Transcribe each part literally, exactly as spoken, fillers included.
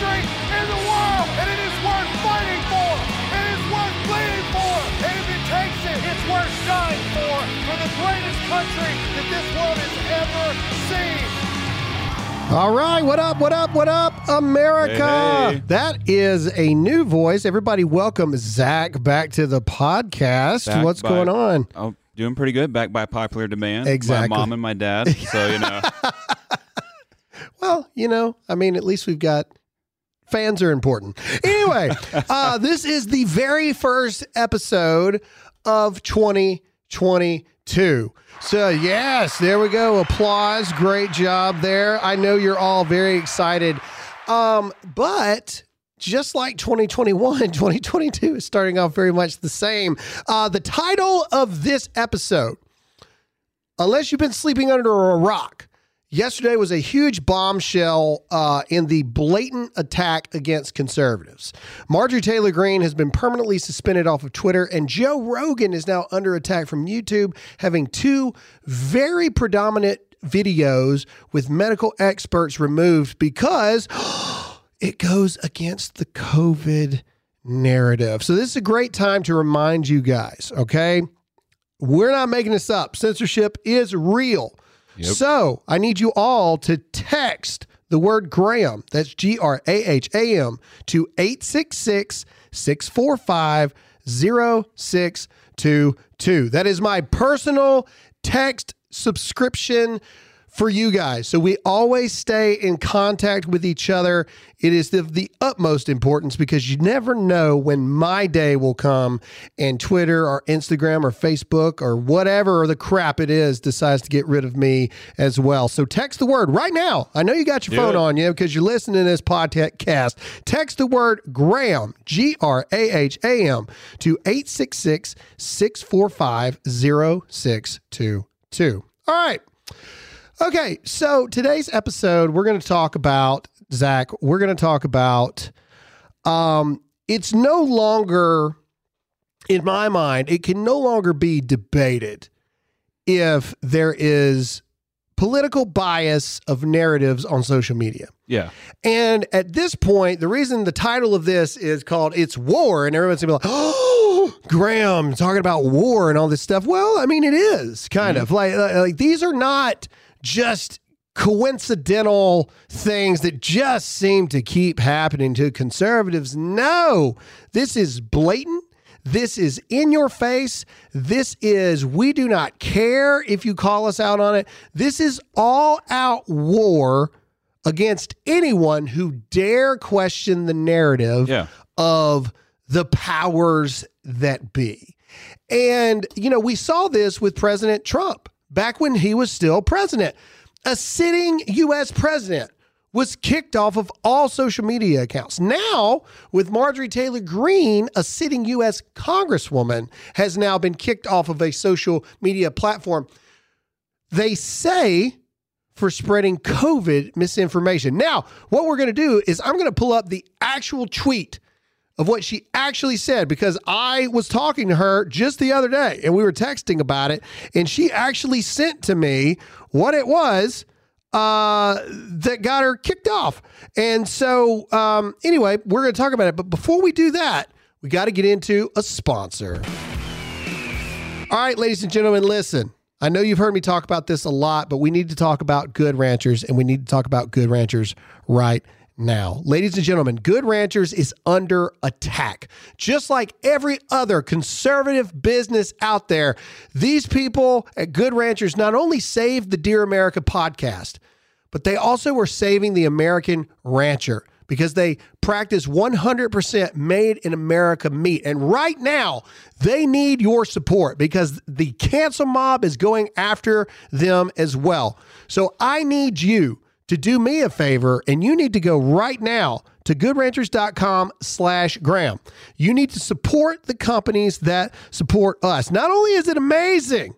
country, in the world, and it is worth fighting for. It is worth bleeding for. And if it takes it, it's worth dying for. For the greatest country that this world has ever seen. All right, what up, what up, what up, America? Hey, hey. That is a new voice. Everybody welcome Zach back to the podcast. Back What's by, going on? I'm doing pretty good, back by popular demand. Exactly. My mom and my dad, so, you know. Well, you know, I mean, at least we've got... Fans are important. Anyway, uh, this is the very first episode of twenty twenty-two. So, yes, there we go. Applause. Great job there. I know you're all very excited. Um, but just like twenty twenty-one, twenty twenty-two is starting off very much the same. Uh, the title of this episode, unless you've been sleeping under a rock, yesterday was a huge bombshell uh, in the blatant attack against conservatives. Marjorie Taylor Greene has been permanently suspended off of Twitter, and Joe Rogan is now under attack from YouTube, having two very predominant videos with medical experts removed because it goes against the COVID narrative. So this is a great time to remind you guys, okay? We're not making this up. Censorship is real. Yep. So I need you all to text the word Graham, that's G R A H A M, to eight six six, six four five, zero six two two. That is my personal text subscription for you guys. So we always stay in contact with each other. It is of the utmost importance because you never know when my day will come and Twitter or Instagram or Facebook or whatever the crap it is decides to get rid of me as well. So text the word right now. I know you got your Do phone it. on you because you're listening to this podcast. Text the word Graham, G R A H A M, to eight six six, six four five, zero six two two. All right. Okay, so today's episode, we're going to talk about, Zach, we're going to talk about, um, it's no longer, in my mind, it can no longer be debated if there is political bias of narratives on social media. Yeah. And at this point, the reason the title of this is called It's War, and everyone's going to be like, oh! Graham talking about war and all this stuff. Well, I mean, it is kind mm-hmm. of like, like these are not just coincidental things that just seem to keep happening to conservatives. No, this is blatant. This is in your face. This is, we do not care if you call us out on it. This is all out war against anyone who dare question the narrative yeah. of the powers that be. And, you know, we saw this with President Trump back when he was still president. A sitting U S president was kicked off of all social media accounts. Now, with Marjorie Taylor Greene, a sitting U S congresswoman has now been kicked off of a social media platform. They say for spreading COVID misinformation. Now, what we're going to do is I'm going to pull up the actual tweet of what she actually said, because I was talking to her just the other day and we were texting about it, and she actually sent to me what it was uh, that got her kicked off. And so um, anyway, we're going to talk about it. But before we do that, we got to get into a sponsor. All right, ladies and gentlemen, listen. I know you've heard me talk about this a lot, but we need to talk about Good Ranchers, and we need to talk about Good Ranchers right now. Now, ladies and gentlemen, Good Ranchers is under attack. Just like every other conservative business out there, these people at Good Ranchers not only saved the Dear America podcast, but they also were saving the American rancher because they practice one hundred percent made in America meat. And right now, they need your support because the cancel mob is going after them as well. So I need you to do me a favor, and you need to go right now to good ranchers dot com slash Graham. You need to support the companies that support us. Not only is it amazing,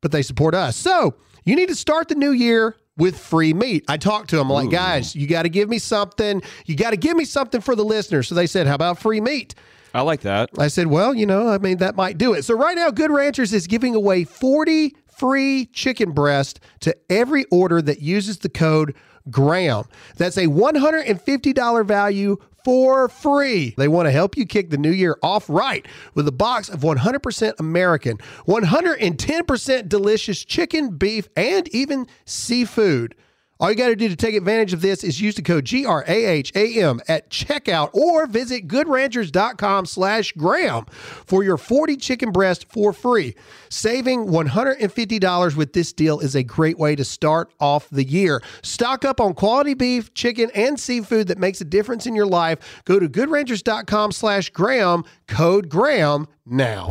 but they support us. So you need to start the new year with free meat. I talked to them like, Ooh. guys, you got to give me something. You got to give me something for the listeners. So they said, how about free meat? I like that. I said, well, you know, I mean, that might do it. So right now, Good Ranchers is giving away forty free chicken breast to every order that uses the code Graham. That's a one hundred fifty dollars value for free. They want to help you kick the new year off right with a box of one hundred percent American, one hundred ten percent delicious chicken, beef, and even seafood. All you got to do to take advantage of this is use the code G R A H A M at checkout or visit goodranchers.com slash Graham for your forty chicken breast for free. Saving one hundred fifty dollars with this deal is a great way to start off the year. Stock up on quality beef, chicken, and seafood that makes a difference in your life. Go to goodranchers.com slash Graham, code Graham now.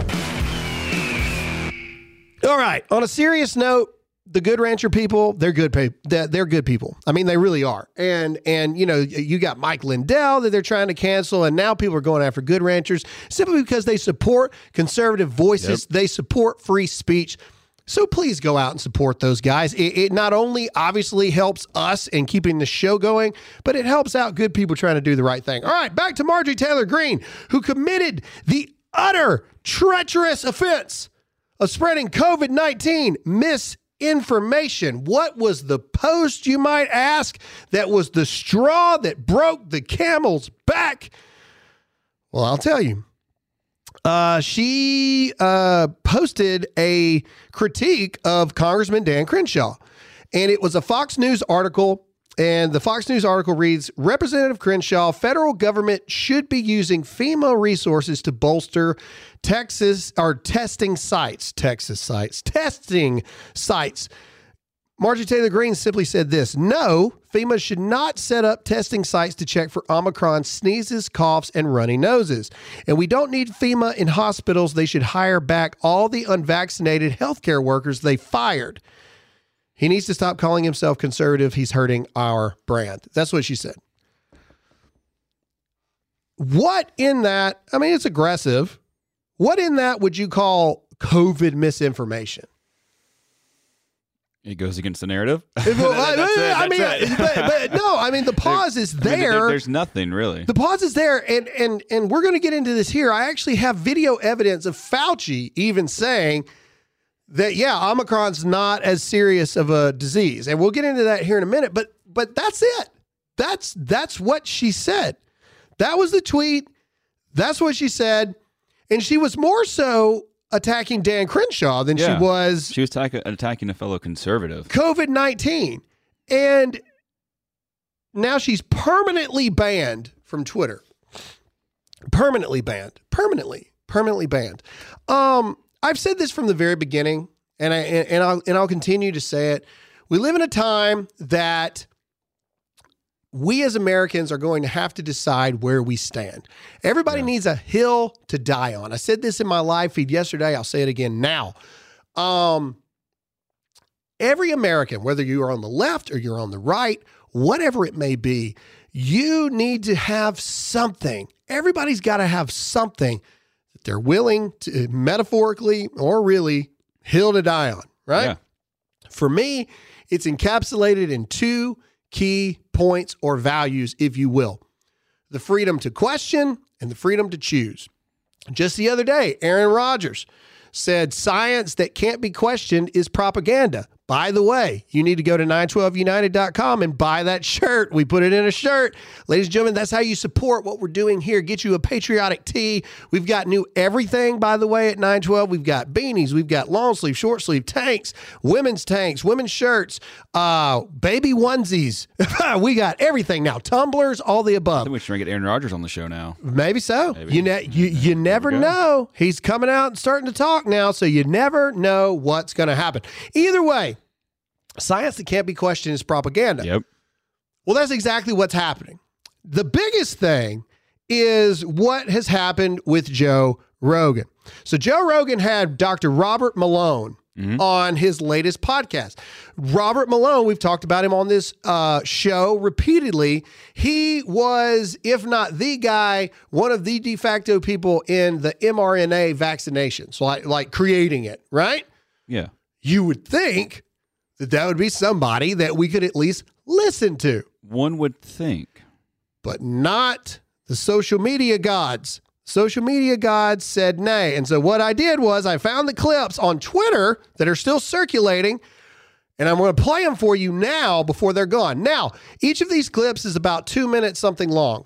All right, on a serious note, the Good Rancher people, they're good people. They're good people. I mean, they really are. And, and you know, you got Mike Lindell that they're trying to cancel, and now people are going after Good Ranchers simply because they support conservative voices. Yep. They support free speech. So please go out and support those guys. It, it not only obviously helps us in keeping the show going, but it helps out good people trying to do the right thing. All right, back to Marjorie Taylor Greene, who committed the utter treacherous offense of spreading COVID nineteen misinformation. Information. What was the post, you might ask, that was the straw that broke the camel's back? Well, I'll tell you. Uh, she uh, posted a critique of Congressman Dan Crenshaw, and it was a Fox News article. And the Fox News article reads, Representative Crenshaw, federal government should be using FEMA resources to bolster Texas or testing sites, Texas sites, testing sites. Marjorie Taylor Greene simply said this, no, FEMA should not set up testing sites to check for Omicron sneezes, coughs, and runny noses. And we don't need FEMA in hospitals. They should hire back all the unvaccinated healthcare workers they fired. He needs to stop calling himself conservative. He's hurting our brand. That's what she said. What in that, I mean, it's aggressive. What in that would you call COVID misinformation? It goes against the narrative. It, well, I, I, I mean, I, but, but no, I mean, the pause is there. I mean, there. There's nothing really. The pause is there. And, and, and we're going to get into this here. I actually have video evidence of Fauci even saying that, yeah, Omicron's not as serious of a disease. And we'll get into that here in a minute, but but that's it. That's that's what she said. That was the tweet. That's what she said. And she was more so attacking Dan Crenshaw than yeah. she was... She was attack- attacking a fellow conservative. COVID nineteen. And now she's permanently banned from Twitter. Permanently banned. Permanently. Permanently banned. Um... I've said this from the very beginning, and I and I'll and I'll continue to say it. We live in a time that we as Americans are going to have to decide where we stand. Everybody yeah. needs a hill to die on. I said this in my live feed yesterday. I'll say it again now. Um, every American, whether you are on the left or you're on the right, whatever it may be, you need to have something. Everybody's got to have something. They're willing to, metaphorically or really, hill to die on, right? Yeah. For me, it's encapsulated in two key points or values, if you will. The freedom to question and the freedom to choose. Just the other day, Aaron Rodgers said, science that can't be questioned is propaganda. By the way, you need to go to nine twelve united dot com and buy that shirt. We put it in a shirt. Ladies and gentlemen, that's how you support what we're doing here. Get you a patriotic tee. We've got new everything, by the way, at nine twelve. We've got beanies. We've got long sleeve, short sleeve, tanks, women's tanks, women's shirts, uh, baby onesies. We got everything now. Tumblers, all the above. I think we should get Aaron Rodgers on the show now. Maybe so. Maybe. You, ne- you, you never know. He's coming out and starting to talk now, so you never know what's going to happen. Either way, science that can't be questioned is propaganda. Yep. Well, that's exactly what's happening. The biggest thing is what has happened with Joe Rogan. So Joe Rogan had Doctor Robert Malone mm-hmm. on his latest podcast. Robert Malone, we've talked about him on this uh, show repeatedly. He was, if not the guy, one of the de facto people in the M R N A vaccination. So like, like creating it, right? Yeah. You would think that that would be somebody that we could at least listen to. One would think. But not the social media gods. social media gods said nay. And so what I did was I found the clips on Twitter that are still circulating, and I'm going to play them for you now before they're gone. Now, each of these clips is about two minutes something long,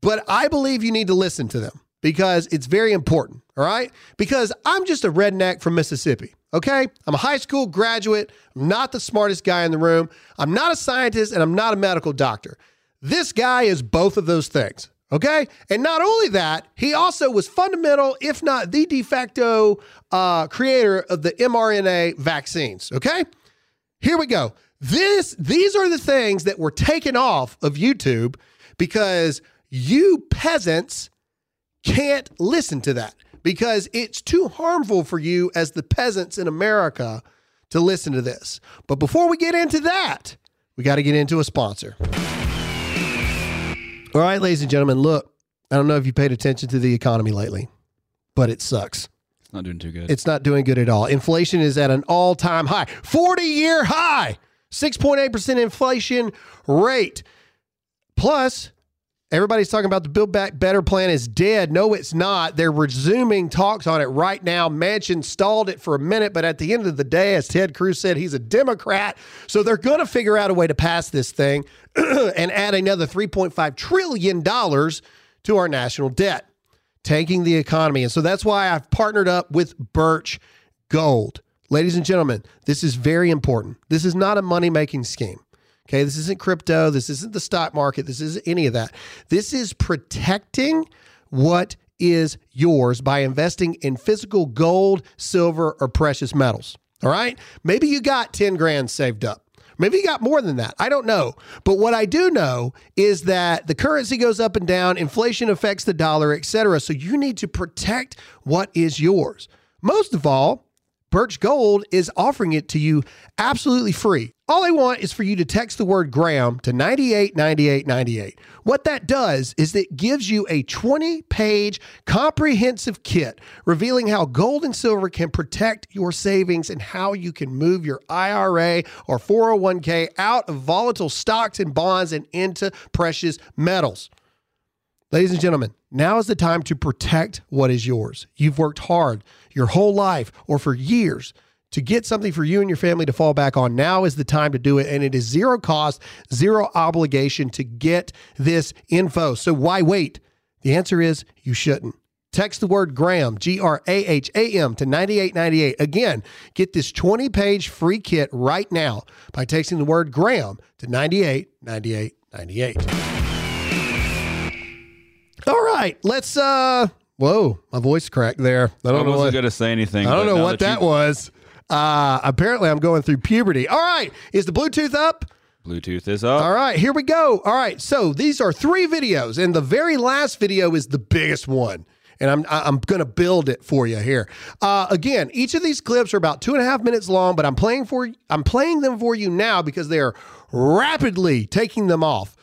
but I believe you need to listen to them because it's very important, all right? Because I'm just a redneck from Mississippi, okay? I'm a high school graduate. I'm not the smartest guy in the room. I'm not a scientist, and I'm not a medical doctor. This guy is both of those things, okay? And not only that, he also was fundamental, if not the de facto uh, creator of the M R N A vaccines, okay? Here we go. This, these are the things that were taken off of YouTube because you peasants can't listen to that because it's too harmful for you as the peasants in America to listen to this. But before we get into that, we got to get into a sponsor. All right, ladies and gentlemen, look, I don't know if you paid attention to the economy lately, but it sucks. Not doing too good. It's not doing good at all. Inflation is at an all-time high, forty-year high, six point eight percent inflation rate. Plus, everybody's talking about the Build Back Better plan is dead. No, it's not. They're resuming talks on it right now. Manchin stalled it for a minute, but at the end of the day, as Ted Cruz said, he's a Democrat. So they're going to figure out a way to pass this thing and add another three point five trillion dollars to our national debt, tanking the economy. And so that's why I've partnered up with Birch Gold. Ladies and gentlemen, this is very important. This is not a money-making scheme. Okay, this isn't crypto. This isn't the stock market. This isn't any of that. This is protecting what is yours by investing in physical gold, silver, or precious metals. All right? Maybe you got ten grand saved up. Maybe you got more than that. I don't know. But what I do know is that the currency goes up and down, inflation affects the dollar, et cetera. So you need to protect what is yours. Most of all, Birch Gold is offering it to you absolutely free. All I want is for you to text the word Graham to nine eight nine eight nine eight. What that does is it gives you a twenty page comprehensive kit revealing how gold and silver can protect your savings and how you can move your I R A or four oh one k out of volatile stocks and bonds and into precious metals. Ladies and gentlemen, now is the time to protect what is yours. You've worked hard your whole life or for years to get something for you and your family to fall back on. Now is the time to do it, and it is zero cost, zero obligation to get this info. So why wait? The answer is you shouldn't. Text the word Graham, G R A H A M, to nine eight nine eight. Again, get this twenty page free kit right now by texting the word Graham to nine eight nine eight nine eight. All right, let's, uh, whoa, my voice cracked there. I don't I wasn't know what, gonna say anything. I don't know what that, that you... was. Uh, apparently I'm going through puberty. All right, is the Bluetooth up? Bluetooth is up. All right, here we go. All right, so these are three videos, and the very last video is the biggest one. And I'm I'm gonna build it for you here. Uh, again, each of these clips are about two and a half minutes long, but I'm playing for I'm playing them for you now because they are rapidly taking them off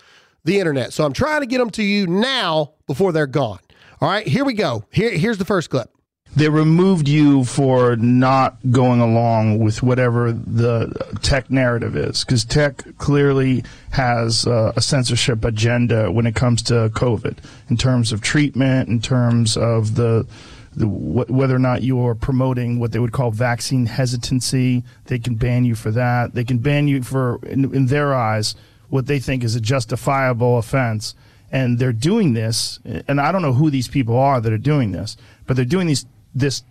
the internet. So I'm trying to get them to you now before they're gone. All right, here we go. Here, here's the first clip. They removed you for not going along with whatever the tech narrative is, because tech clearly has uh, a censorship agenda when it comes to COVID, in terms of treatment, in terms of the, the wh whether or not you are promoting what they would call vaccine hesitancy. They can ban you for that. They can ban you for, in, in their eyes, what they think is a justifiable offense. And they're doing this, and I don't know who these people are that are doing this, but they're doing these, this,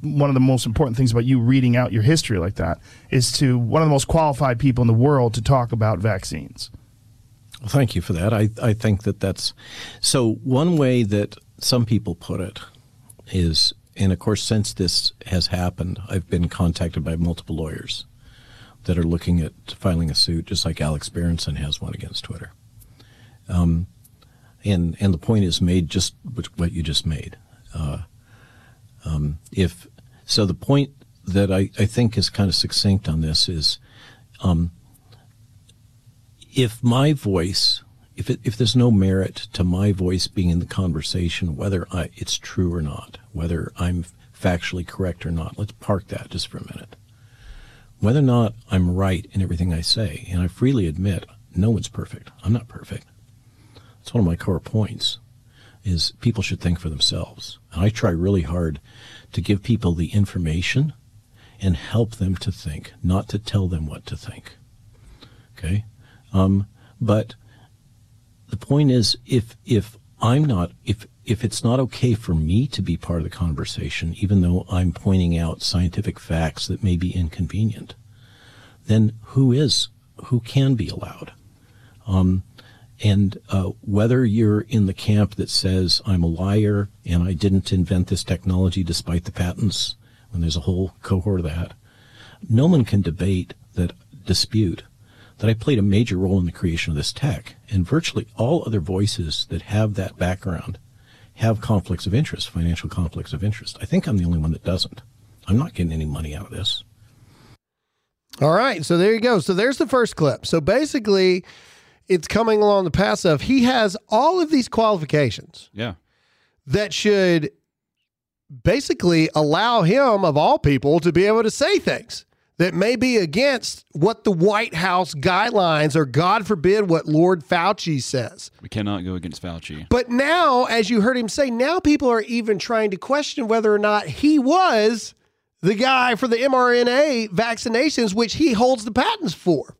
one of the most important things about you reading out your history like that is to one of the most qualified people in the world to talk about vaccines. Well, thank you for that. I, I think that that's, so one way that some people put it is, and of course, since this has happened, I've been contacted by multiple lawyers that are looking at filing a suit, just like Alex Berenson has one against Twitter. Um, and and the point is made just what you just made. Uh, um, if so, the point that I, I think is kind of succinct on this is, um, if my voice, if it, if there's no merit to my voice being in the conversation, whether I, it's true or not, whether I'm factually correct or not, let's park that just for a minute. Whether or not I'm right in everything I say, and I freely admit no one's perfect. I'm not perfect. That's one of my core points. is people should think for themselves. And I try really hard to give people the information and help them to think, not to tell them what to think. Okay? Um, but the point is, if if I'm not, if if it's not okay for me to be part of the conversation, even though I'm pointing out scientific facts that may be inconvenient, then who is, who can be allowed? Um, and uh, whether you're in the camp that says, I'm a liar and I didn't invent this technology despite the patents, when there's a whole cohort of that, no one can debate that, dispute that I played a major role in the creation of this tech. And virtually all other voices that have that background have conflicts of interest, financial conflicts of interest. I think I'm the only one that doesn't. I'm not getting any money out of this. All right, so there you go. So there's the first clip. So basically, it's coming along the path of he has all of these qualifications, yeah, that should basically allow him, of all people, to be able to say things that may be against what the White House guidelines or, God forbid, what Lord Fauci says. We cannot go against Fauci. But now, as you heard him say, now people are even trying to question whether or not he was the guy for the M R N A vaccinations, which he holds the patents for.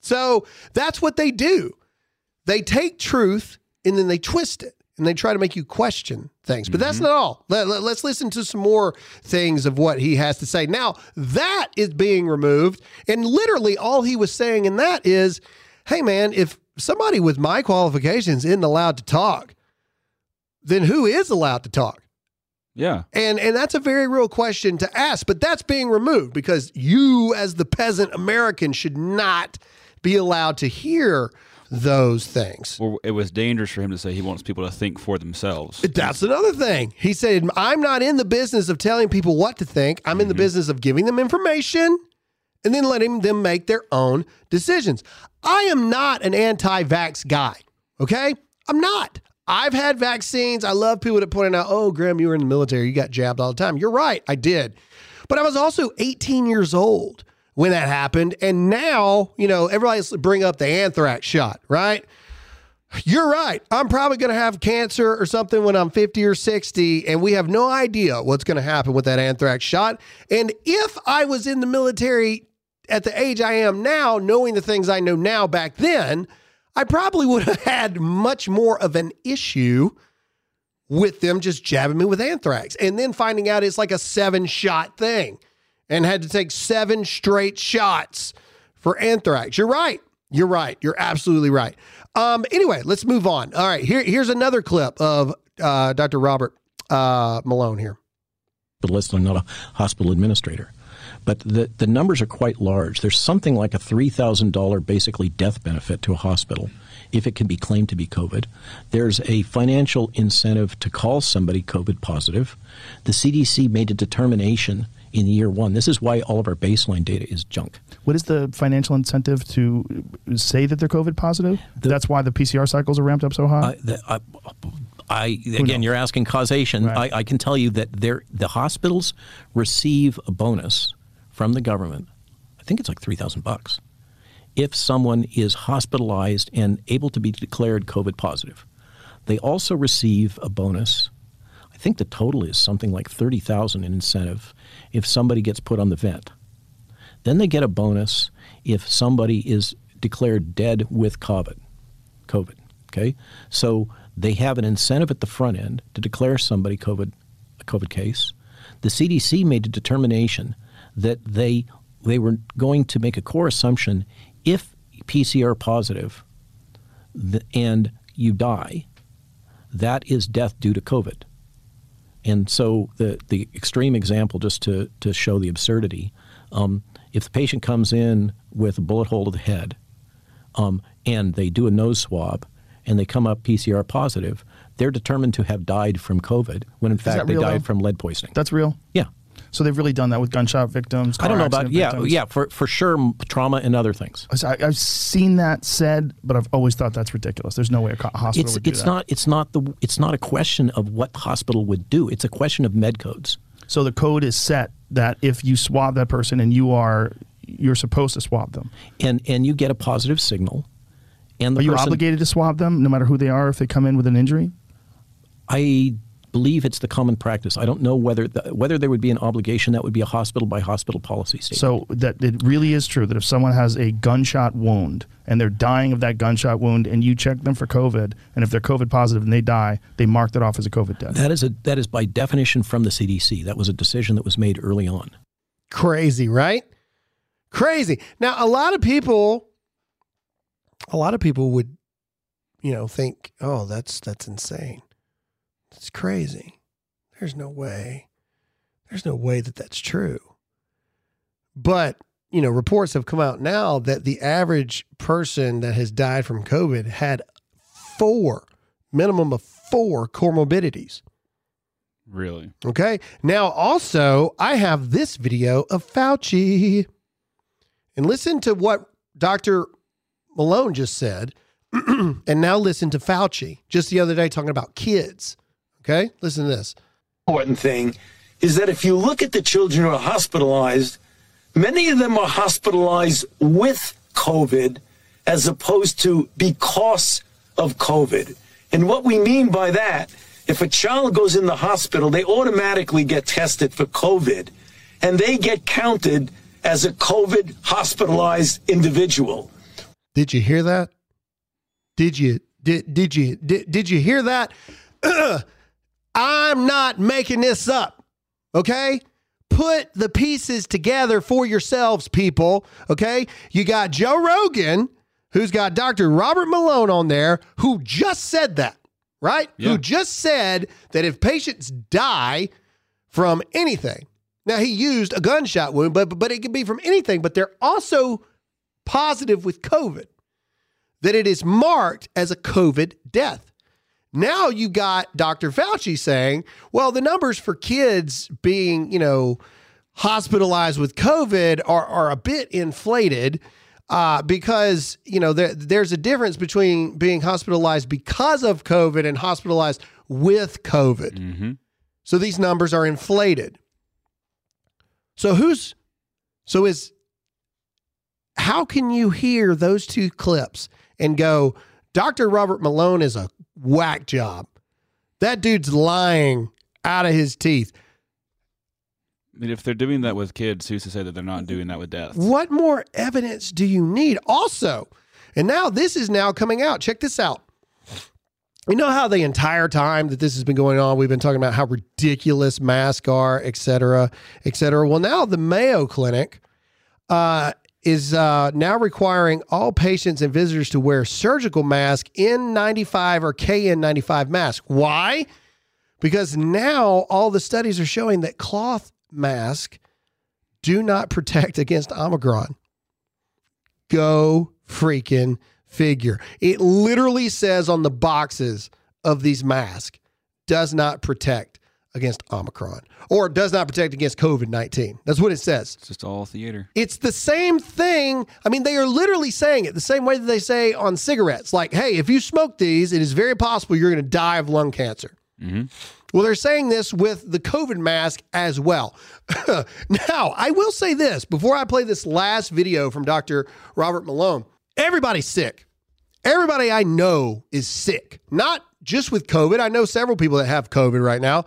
So that's what they do. They take truth and then they twist it and they try to make you question things. But mm-hmm. that's not all. Let, let, let's listen to some more things of what he has to say. Now, that is being removed. And literally all he was saying in that is, hey, man, if somebody with my qualifications isn't allowed to talk, then who is allowed to talk? Yeah. And and that's a very real question to ask, but that's being removed because you as the peasant American should not be allowed to hear those things. Well, it was dangerous for him to say he wants people to think for themselves. That's another thing. He said, I'm not in the business of telling people what to think. I'm in mm-hmm. the business of giving them information and then letting them make their own decisions. I am not an anti-vax guy, okay? I'm not. I've had vaccines. I love people that point out, oh, Graham, you were in the military. You got jabbed all the time. You're right. I did. But I was also eighteen years old when that happened. And now, you know, everybody's bring up the anthrax shot, right? You're right. I'm probably going to have cancer or something when I'm fifty or sixty. And we have no idea what's going to happen with that anthrax shot. And if I was in the military at the age I am now, knowing the things I know now back then, I probably would have had much more of an issue with them just jabbing me with anthrax and then finding out it's like a seven shot thing and had to take seven straight shots for anthrax. You're right. You're right. You're absolutely right. Um, anyway, let's move on. All right. Here, here's another clip of uh, Doctor Robert uh, Malone here. But listen, I'm not a hospital administrator. But the, the numbers are quite large. There's something like a three thousand dollars basically death benefit to a hospital if it can be claimed to be COVID. There's a financial incentive to call somebody COVID positive. The C D C made a determination in year one. This is why all of our baseline data is junk. What is the financial incentive to say that they're COVID positive? The, That's why the P C R cycles are ramped up so high? Uh, the, uh, I, again, you're asking causation. Right. I, I can tell you that there, the hospitals receive a bonus from the government. I think it's like three thousand bucks if someone is hospitalized and able to be declared COVID positive. They also receive a bonus. I think the total is something like thirty thousand in incentive if somebody gets put on the vent. Then they get a bonus if somebody is declared dead with COVID. COVID, okay? So they have an incentive at the front end to declare somebody COVID a COVID case. The C D C made a determination that they they were going to make a core assumption if P C R positive th- and you die, that is death due to COVID. And so the, the extreme example, just to, to show the absurdity, um, if the patient comes in with a bullet hole to the head um, and they do a nose swab and they come up P C R positive, they're determined to have died from COVID when in is fact they died though? From lead poisoning. That's real? Yeah. So they've really done that with gunshot victims. I don't know about yeah, victims. yeah, for for sure, trauma and other things. I, I've seen that said, but I've always thought that's ridiculous. There's no way a hospital it's, would do it's that. Not, it's not the it's not a question of what hospital would do. It's a question of med codes. So the code is set that if you swab that person and you are you're supposed to swab them, and and you get a positive signal, and the are you person, obligated to swab them no matter who they are if they come in with an injury? I believe it's the common practice. I don't know whether the, whether there would be an obligation. That would be a hospital by hospital policy statement. So that it really is true that if someone has a gunshot wound and they're dying of that gunshot wound, and you check them for COVID, and if they're COVID positive and they die, they mark that off as a COVID death. That is a that is by definition from the C D C. That was a decision that was made early on. Crazy, right? Crazy. Now, a lot of people, a lot of people would, you know, think, oh, that's that's insane. It's crazy. There's no way. There's no way that that's true. But, you know, reports have come out now that the average person that has died from COVID had four, minimum of four comorbidities. Really? Okay. Now, also, I have this video of Fauci. And listen to what Doctor Malone just said. And now listen to Fauci just the other day talking about kids. Okay, listen to this. Important thing is that if you look at the children who are hospitalized, many of them are hospitalized with COVID as opposed to because of COVID. And what we mean by that, if a child goes in the hospital, they automatically get tested for COVID and they get counted as a COVID hospitalized individual. Did you hear that? Did you, did, did you, did, did you hear that? Ugh. I'm not making this up, okay? Put the pieces together for yourselves, people, okay? You got Joe Rogan, who's got Doctor Robert Malone on there, who just said that, right? Yeah. Who just said that if patients die from anything, now he used a gunshot wound, but, but it could be from anything, but they're also positive with COVID, that it is marked as a COVID death. Now you got Doctor Fauci saying, well, the numbers for kids being, you know, hospitalized with COVID are, are a bit inflated uh, because, you know, there, there's a difference between being hospitalized because of COVID and hospitalized with COVID. Mm-hmm. So these numbers are inflated. So who's, so is, how can you hear those two clips and go, Doctor Robert Malone is a whack job. That dude's lying out of his teeth. I mean, if they're doing that with kids, who's to say that they're not doing that with death? What more evidence do you need? Also, and now this is now coming out. Check this out. You know how the entire time that this has been going on, we've been talking about how ridiculous masks are, et cetera, et cetera. Well, now the Mayo Clinic uh, is uh, now requiring all patients and visitors to wear surgical mask N ninety-five or K N ninety-five mask. Why? Because now all the studies are showing that cloth masks do not protect against Omicron. Go freaking figure. It literally says on the boxes of these masks, does not protect against Omicron, or does not protect against COVID nineteen. That's what it says. It's just all theater. It's the same thing. I mean, they are literally saying it the same way that they say on cigarettes. Like, hey, if you smoke these, it is very possible you're going to die of lung cancer. Mm-hmm. Well, they're saying this with the COVID mask as well. Now, I will say this before I play this last video from Doctor Robert Malone. Everybody's sick. Everybody I know is sick. Not just with COVID. I know several people that have COVID right now.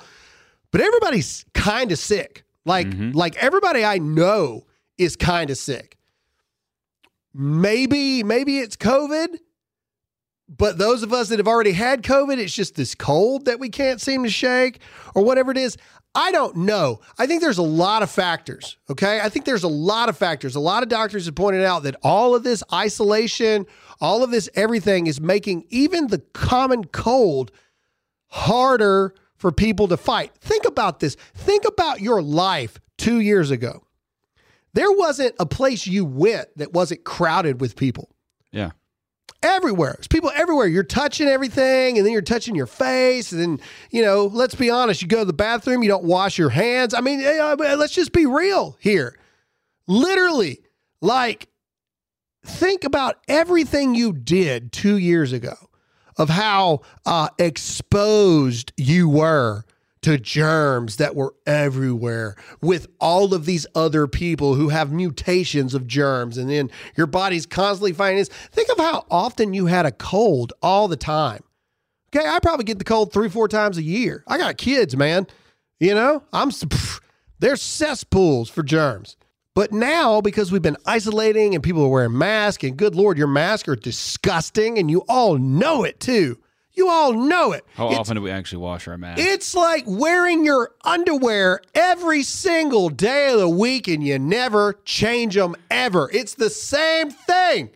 But everybody's kind of sick. Like, mm-hmm. like everybody I know is kind of sick. Maybe, maybe it's COVID, but those of us that have already had COVID, it's just this cold that we can't seem to shake or whatever it is. I don't know. I think there's a lot of factors, okay? I think there's a lot of factors. A lot of doctors have pointed out that all of this isolation, all of this everything is making even the common cold harder for people to fight. Think about this. Think about your life two years ago. There wasn't a place you went that wasn't crowded with people. Yeah. Everywhere. There's people everywhere. You're touching everything, and then you're touching your face, and then, you know, let's be honest, you go to the bathroom, you don't wash your hands. I mean, let's just be real here. Literally, like, think about everything you did two years ago, of how uh, exposed you were to germs that were everywhere with all of these other people who have mutations of germs. And then your body's constantly fighting this. Think of how often you had a cold all the time. Okay, I probably get the cold three, four times a year. I got kids, man. You know, I'm pff, they're cesspools for germs. But now, because we've been isolating and people are wearing masks, and good Lord, your masks are disgusting, and you all know it too. You all know it. How it's, often do we actually wash our masks? It's like wearing your underwear every single day of the week, and you never change them ever. It's the same thing.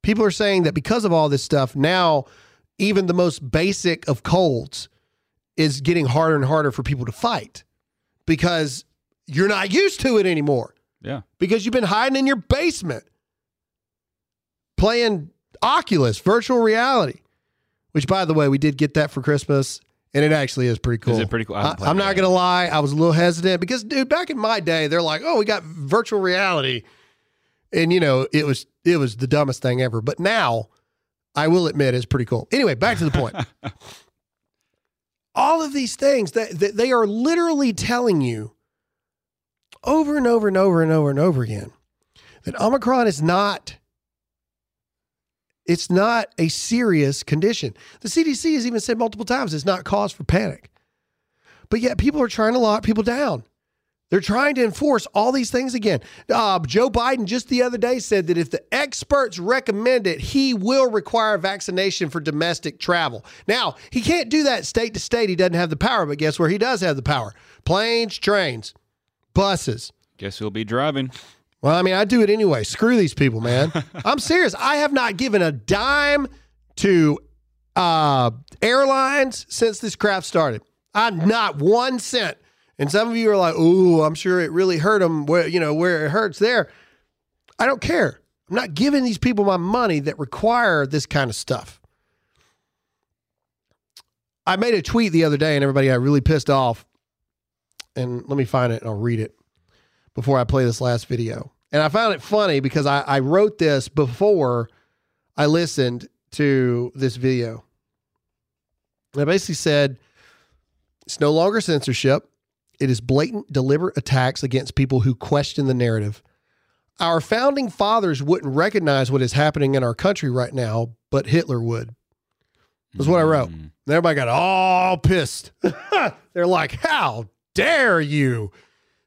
People are saying that because of all this stuff, now even the most basic of colds is getting harder and harder for people to fight because you're not used to it anymore. Yeah. Because you've been hiding in your basement playing Oculus, virtual reality, which, by the way, we did get that for Christmas, and it actually is pretty cool. Is it pretty cool? I I, I'm not going to lie. I was a little hesitant because, dude, back in my day, they're like, oh, we got virtual reality. And, you know, it was it was the dumbest thing ever. But now, I will admit, it's pretty cool. Anyway, back to the point. All of these things, that, that they are literally telling you over and over and over and over and over again that Omicron is not, it's not a serious condition. The C D C has even said multiple times it's not cause for panic. But yet people are trying to lock people down. They're trying to enforce all these things again. Uh, Joe Biden just the other day said that if the experts recommend it, he will require vaccination for domestic travel. Now, he can't do that state to state. He doesn't have the power, but guess where he does have the power? Planes, trains, buses. Guess he'll be driving. Well, I mean, I do it anyway. Screw these people, man. I'm serious. I have not given a dime to uh, airlines since this crap started. I'm not one cent. And some of you are like, ooh, I'm sure it really hurt them where, you know, where it hurts there. I don't care. I'm not giving these people my money that require this kind of stuff. I made a tweet the other day and everybody got really pissed off. And let me find it and I'll read it before I play this last video. And I found it funny because I, I wrote this before I listened to this video. And I basically said, it's no longer censorship. It is blatant, deliberate attacks against people who question the narrative. Our founding fathers wouldn't recognize what is happening in our country right now, but Hitler would. That's mm-hmm. what I wrote. And everybody got all pissed. They're like, how dare you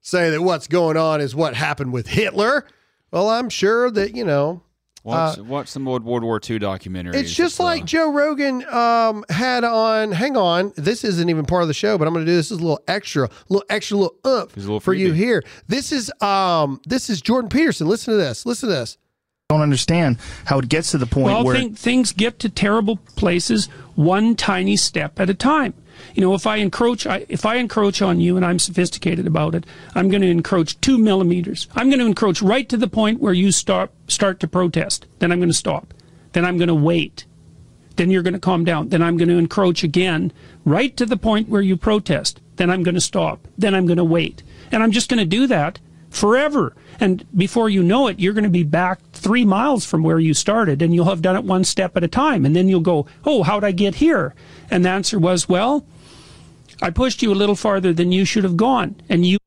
say that what's going on is what happened with Hitler? Well, I'm sure that, you know. Watch, uh, watch some old World War Two documentaries. It's just uh, like Joe Rogan um, had on. Hang on, this isn't even part of the show, but I'm going to do this as a little extra, little extra, little oomph little for you here. This is um, this is Jordan Peterson. Listen to this. Listen to this. Don't understand how it gets to the point well, where think things get to terrible places, one tiny step at a time. You know, if I encroach, I, if I encroach on you, and I'm sophisticated about it, I'm going to encroach two millimeters. I'm going to encroach right to the point where you start start to protest. Then I'm going to stop. Then I'm going to wait. Then you're going to calm down. Then I'm going to encroach again, right to the point where you protest. Then I'm going to stop. Then I'm going to wait. And I'm just going to do that forever. And before you know it, you're going to be back three miles from where you started, and you'll have done it one step at a time. And then you'll go, oh, how'd I get here? And the answer was, well, I pushed you a little farther than you should have gone. And you.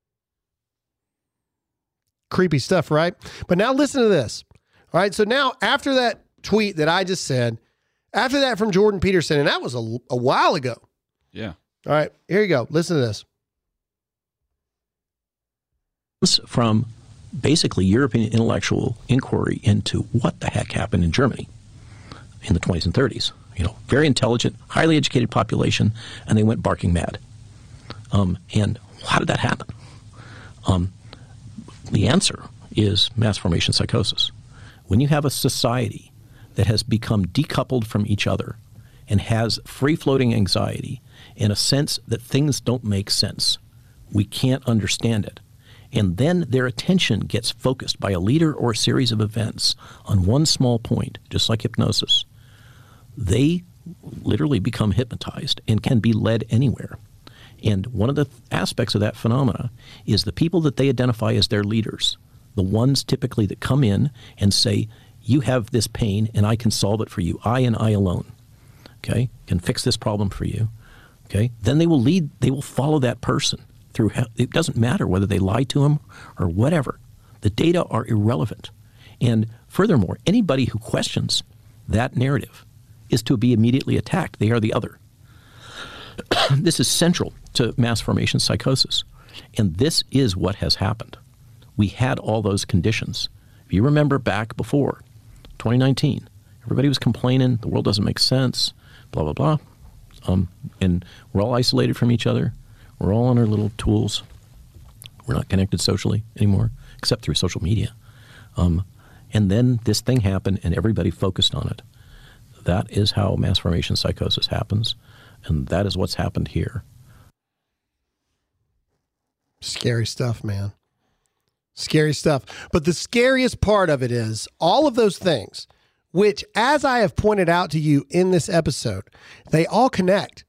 Creepy stuff, right? But now listen to this. All right. So now after that tweet that I just said, after that from Jordan Peterson, and that was a, a while ago. Yeah. All right. Here you go. Listen to this. From basically European intellectual inquiry into what the heck happened in Germany in the twenties and thirties. You know, very intelligent, highly educated population, and they went barking mad. Um, and how did that happen? Um, the answer is mass formation psychosis. When you have a society that has become decoupled from each other and has free-floating anxiety and a sense that things don't make sense, we can't understand it. And then their attention gets focused by a leader or a series of events on one small point, just like hypnosis. They literally become hypnotized and can be led anywhere. And one of the aspects of that phenomena is the people that they identify as their leaders, the ones typically that come in and say, you have this pain and I can solve it for you. I and I alone, okay, can fix this problem for you, okay. Then they will lead, they will follow that person through. It doesn't matter whether they lie to them or whatever. The data are irrelevant. And Furthermore, anybody who questions that narrative is to be immediately attacked. They are the other. This is central to mass formation psychosis. And this is what has happened. We had all those conditions. If you remember back before twenty nineteen, everybody was complaining, the world doesn't make sense, blah, blah, blah. Um, and we're all isolated from each other. We're all on our little tools. We're not connected socially anymore, except through social media. Um, and then this thing happened and everybody focused on it. That is how mass formation psychosis happens. And that is what's happened here. Scary stuff, man. Scary stuff. But the scariest part of it is all of those things, which, as I have pointed out to you in this episode, they all connect.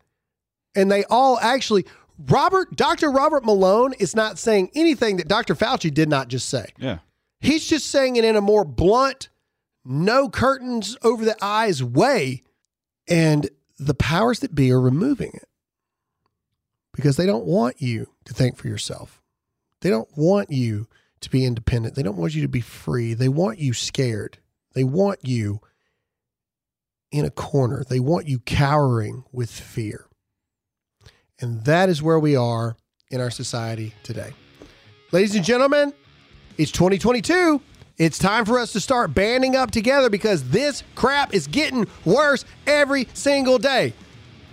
And they all actually, Robert, Doctor Robert Malone is not saying anything that Doctor Fauci did not just say. Yeah. He's just saying it in a more blunt, no curtains over the eyes way. And the powers that be are removing it because they don't want you to think for yourself. They don't want you to be independent. They don't want you to be free. They want you scared. They want you in a corner. They want you cowering with fear. And that is where we are in our society today. Ladies and gentlemen, it's twenty twenty-two. It's time for us to start banding up together because this crap is getting worse every single day.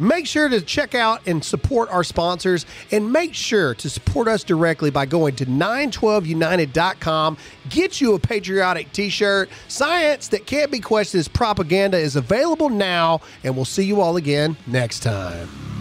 Make sure to check out and support our sponsors and make sure to support us directly by going to nine twelve united dot com. Get you a patriotic t-shirt. Science that can't be questioned as propaganda is available now, and we'll see you all again next time.